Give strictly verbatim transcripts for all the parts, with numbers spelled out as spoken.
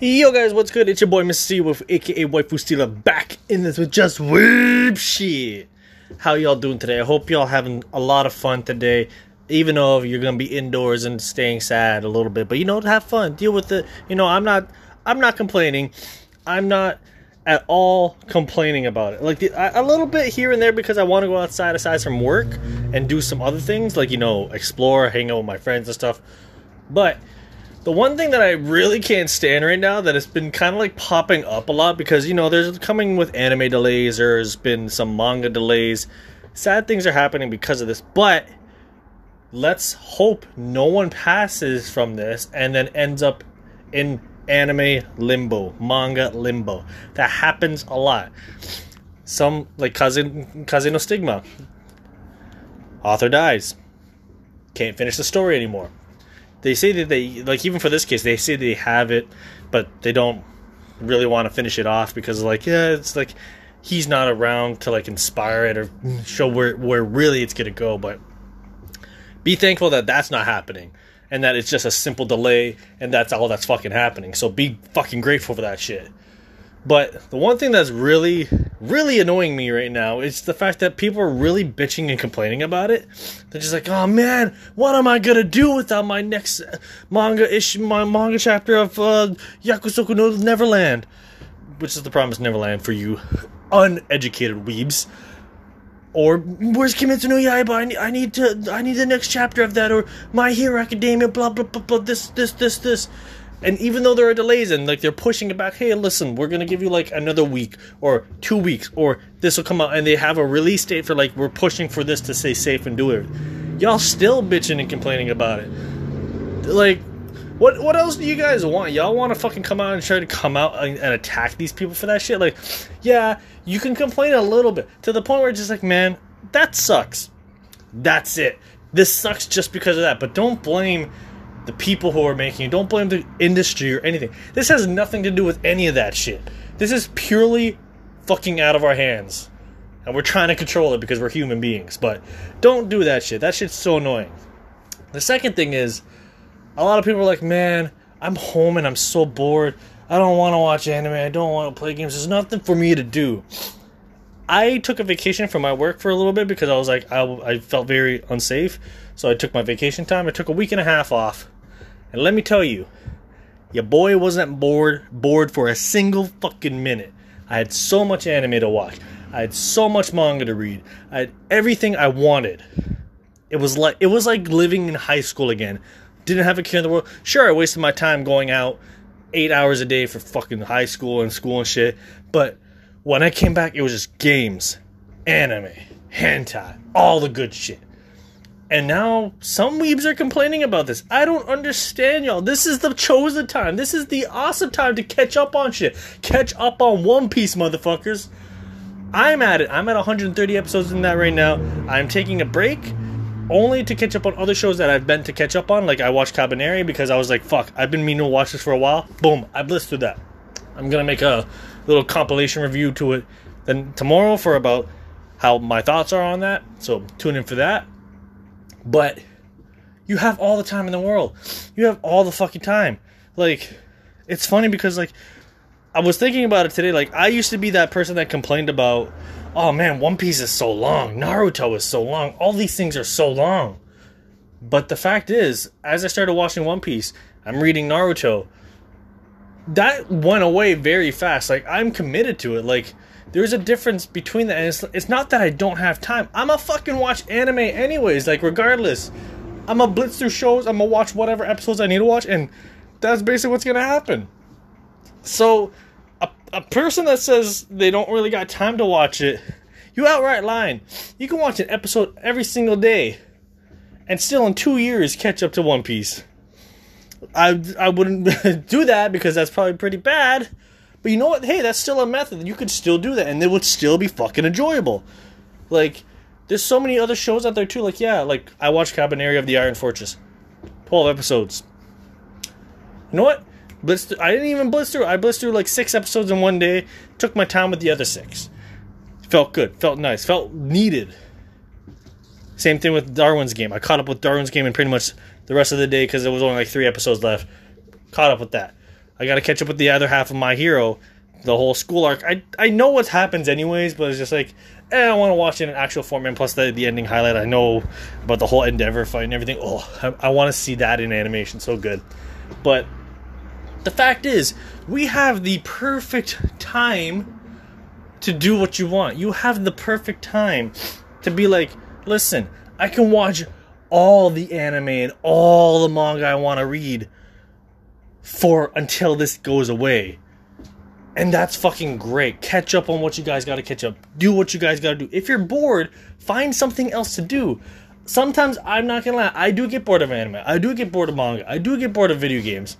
Yo guys, what's good? It's your boy Mister C with aka WaifuSteela back in this with just weeb shit. How y'all doing today? I hope y'all having a lot of fun today, even though you're gonna be indoors and staying sad a little bit. But you know, have fun, deal with it. You know, I'm not, I'm not complaining. I'm not at all complaining about it. Like the, I, a little bit here and there because I want to go outside aside from work and do some other things, like you know, explore, hang out with my friends and stuff. But the one thing that I really can't stand right now that has been kind of like popping up a lot because, you know, there's coming with anime delays, there's been some manga delays. Sad things are happening because of this, but let's hope no one passes from this and then ends up in anime limbo, manga limbo. That happens a lot. Some, like Kazuki no Stigma. Author dies. Can't finish the story anymore. They say that they, like, even for this case, they say they have it, but they don't really want to finish it off because, like, yeah, it's like he's not around to, like, inspire it or show where, where really it's going to go. But be thankful that that's not happening and that it's just a simple delay and that's all that's fucking happening. So be fucking grateful for that shit. But the one thing that's really, really annoying me right now is the fact that people are really bitching and complaining about it. They're just like, oh man, what am I going to do without my next manga issue, my manga chapter of uh, Yakusoku no Neverland? Which is the Promised Neverland for you uneducated weebs. Or, where's Kimetsu no Yaiba? I need, I need to, I need the next chapter of that. Or, My Hero Academia, blah, blah, blah, blah, this, this, this, this. And even though there are delays and like they're pushing it back, hey, listen, we're going to give you like another week or two weeks or this will come out, and they have a release date for like, we're pushing for this to stay safe and do it. Y'all still bitching and complaining about it. Like, what what else do you guys want? Y'all want to fucking come out and try to come out and, and attack these people for that shit? Like, yeah, you can complain a little bit to the point where it's just like, man, that sucks. That's it. This sucks just because of that. But don't blame the people who are making it. Don't blame the industry or anything. This has nothing to do with any of that shit. This is purely fucking out of our hands. And we're trying to control it because we're human beings. But don't do that shit. That shit's so annoying. The second thing is, a lot of people are like, man, I'm home and I'm so bored. I don't want to watch anime. I don't want to play games. There's nothing for me to do. I took a vacation from my work for a little bit because I was like, I, I felt very unsafe. So I took my vacation time. I took a week and a half off. And let me tell you, your boy wasn't bored bored for a single fucking minute. I had so much anime to watch. I had so much manga to read. I had everything I wanted. It was like it was like living in high school again. Didn't have a care in the world. Sure, I wasted my time going out eight hours a day for fucking high school and school and shit. But when I came back, it was just games, anime, hentai, all the good shit. And now some weebs are complaining about this. I don't understand, y'all. This is the chosen time. This is the awesome time to catch up on shit. Catch up on One Piece, motherfuckers. I'm at it. I'm at one hundred thirty episodes in that right now. I'm taking a break only to catch up on other shows that I've been to catch up on. Like, I watched Kabaneri because I was like, fuck, I've been meaning to watch this for a while. Boom, I blitzed through that. I'm going to make a little compilation review to it then tomorrow for about how my thoughts are on that. So tune in for that. But you have all the time in the world. You have all the fucking time. Like, it's funny because, like, I was thinking about it today. Like, I used to be that person that complained about, oh, man, One Piece is so long. Naruto is so long. All these things are so long. But the fact is, as I started watching One Piece, I'm reading Naruto. That went away very fast. Like, I'm committed to it. Like, there's a difference between that, and it's, it's not that I don't have time. I'm a fucking watch anime anyways, like, regardless. I'm a blitz through shows, I'm a watch whatever episodes I need to watch, and that's basically what's gonna happen. So, a, a person that says they don't really got time to watch it, you outright lying. You can watch an episode every single day, and still in two years catch up to One Piece. I, I wouldn't do that, because that's probably pretty bad. But you know what? Hey, that's still a method. You could still do that, and it would still be fucking enjoyable. Like, there's so many other shows out there, too. Like, yeah, like, I watched Kabaneri of the Iron Fortress. twelve episodes. You know what? Blitz th- I didn't even blitz through. I blitzed through, like, six episodes in one day. Took my time with the other six. Felt good. Felt nice. Felt needed. Same thing with Darwin's Game. I caught up with Darwin's Game and pretty much the rest of the day because there was only, like, three episodes left. Caught up with that. I got to catch up with the other half of My Hero, the whole school arc. I I know what happens anyways, but it's just like, eh, I want to watch it in actual form. And plus the, the ending highlight, I know about the whole Endeavor fight and everything. Oh, I, I want to see that in animation. So good. But the fact is, we have the perfect time to do what you want. You have the perfect time to be like, listen, I can watch all the anime and all the manga I want to read for until this goes away. And that's fucking great. Catch up on what you guys gotta catch up. Do what you guys gotta do. If you're bored, find something else to do. Sometimes, I'm not gonna lie, I do get bored of anime. I do get bored of manga. I do get bored of video games.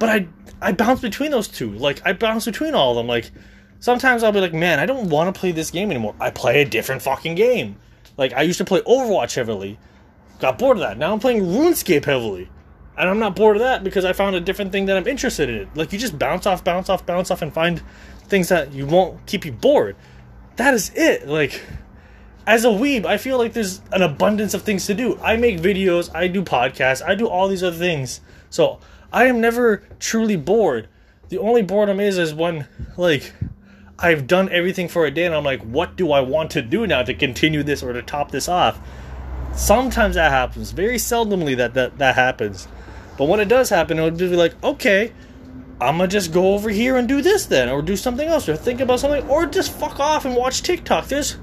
But I I bounce between those two. Like, I bounce between all of them. Like, sometimes I'll be like, man, I don't want to play this game anymore. I play a different fucking game. Like, I used to play Overwatch heavily. Got bored of that. Now I'm playing RuneScape heavily. And I'm not bored of that because I found a different thing that I'm interested in. Like, you just bounce off, bounce off, bounce off, and find things that you won't keep you bored. That is it. Like, as a weeb, I feel like there's an abundance of things to do. I make videos, I do podcasts, I do all these other things. So, I am never truly bored. The only boredom is, is when, like, I've done everything for a day and I'm like, what do I want to do now to continue this or to top this off? Sometimes that happens. Very seldomly that, that, that happens. But when it does happen, it'll just be like, okay, I'm going to just go over here and do this then, or do something else, or think about something, or just fuck off and watch TikTok. There's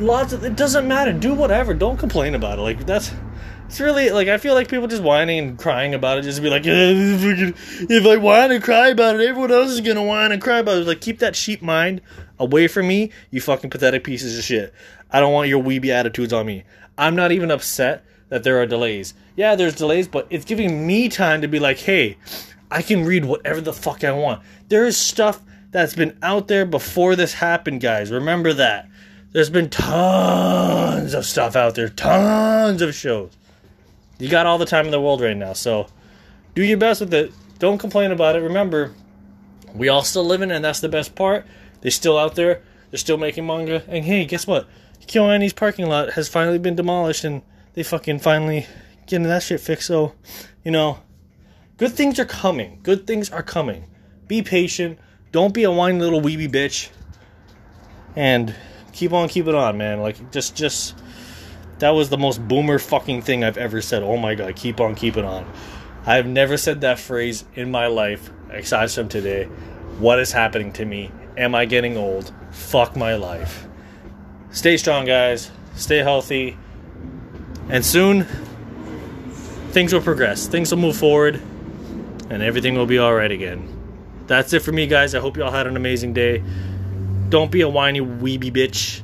lots of, it doesn't matter. Do whatever. Don't complain about it. Like, that's, it's really, like, I feel like people just whining and crying about it, just be like, if I whine and cry about it, everyone else is going to whine and cry about it. Like, keep that sheep mind away from me, you fucking pathetic pieces of shit. I don't want your weeby attitudes on me. I'm not even upset that there are delays. Yeah, there's delays, but it's giving me time to be like, hey, I can read whatever the fuck I want. There is stuff that's been out there before this happened, guys. Remember that. There's been tons of stuff out there. Tons of shows. You got all the time in the world right now, so do your best with it. Don't complain about it. Remember, we all still living, and that's the best part. They're still out there. They're still making manga. And hey, guess what? KyoAni's parking lot has finally been demolished, and they fucking finally getting that shit fixed. So, you know, good things are coming. Good things are coming. Be patient. Don't be a whiny little weeby bitch. And keep on keep it on, man. Like, just, just, that was the most boomer fucking thing I've ever said. Oh my God, keep on keep it on. I've never said that phrase in my life, aside from today. What is happening to me? Am I getting old? Fuck my life. Stay strong, guys. Stay healthy. And soon, things will progress. Things will move forward. And everything will be alright again. That's it for me, guys. I hope y'all had an amazing day. Don't be a whiny weeby bitch.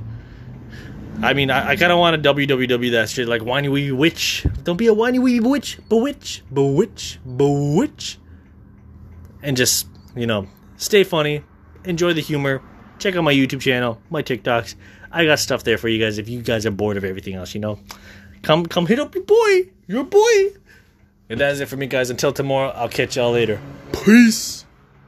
I mean, I, I kind of want to W W W that shit. Like, whiny weeby witch. Don't be a whiny weeby witch. Bewitch. Bewitch. Bewitch. And just, you know, stay funny. Enjoy the humor. Check out my YouTube channel. My TikToks. I got stuff there for you guys if you guys are bored of everything else, you know. Come come hit up your boy. Your boy. And that is it for me, guys. Until tomorrow, I'll catch y'all later. Peace.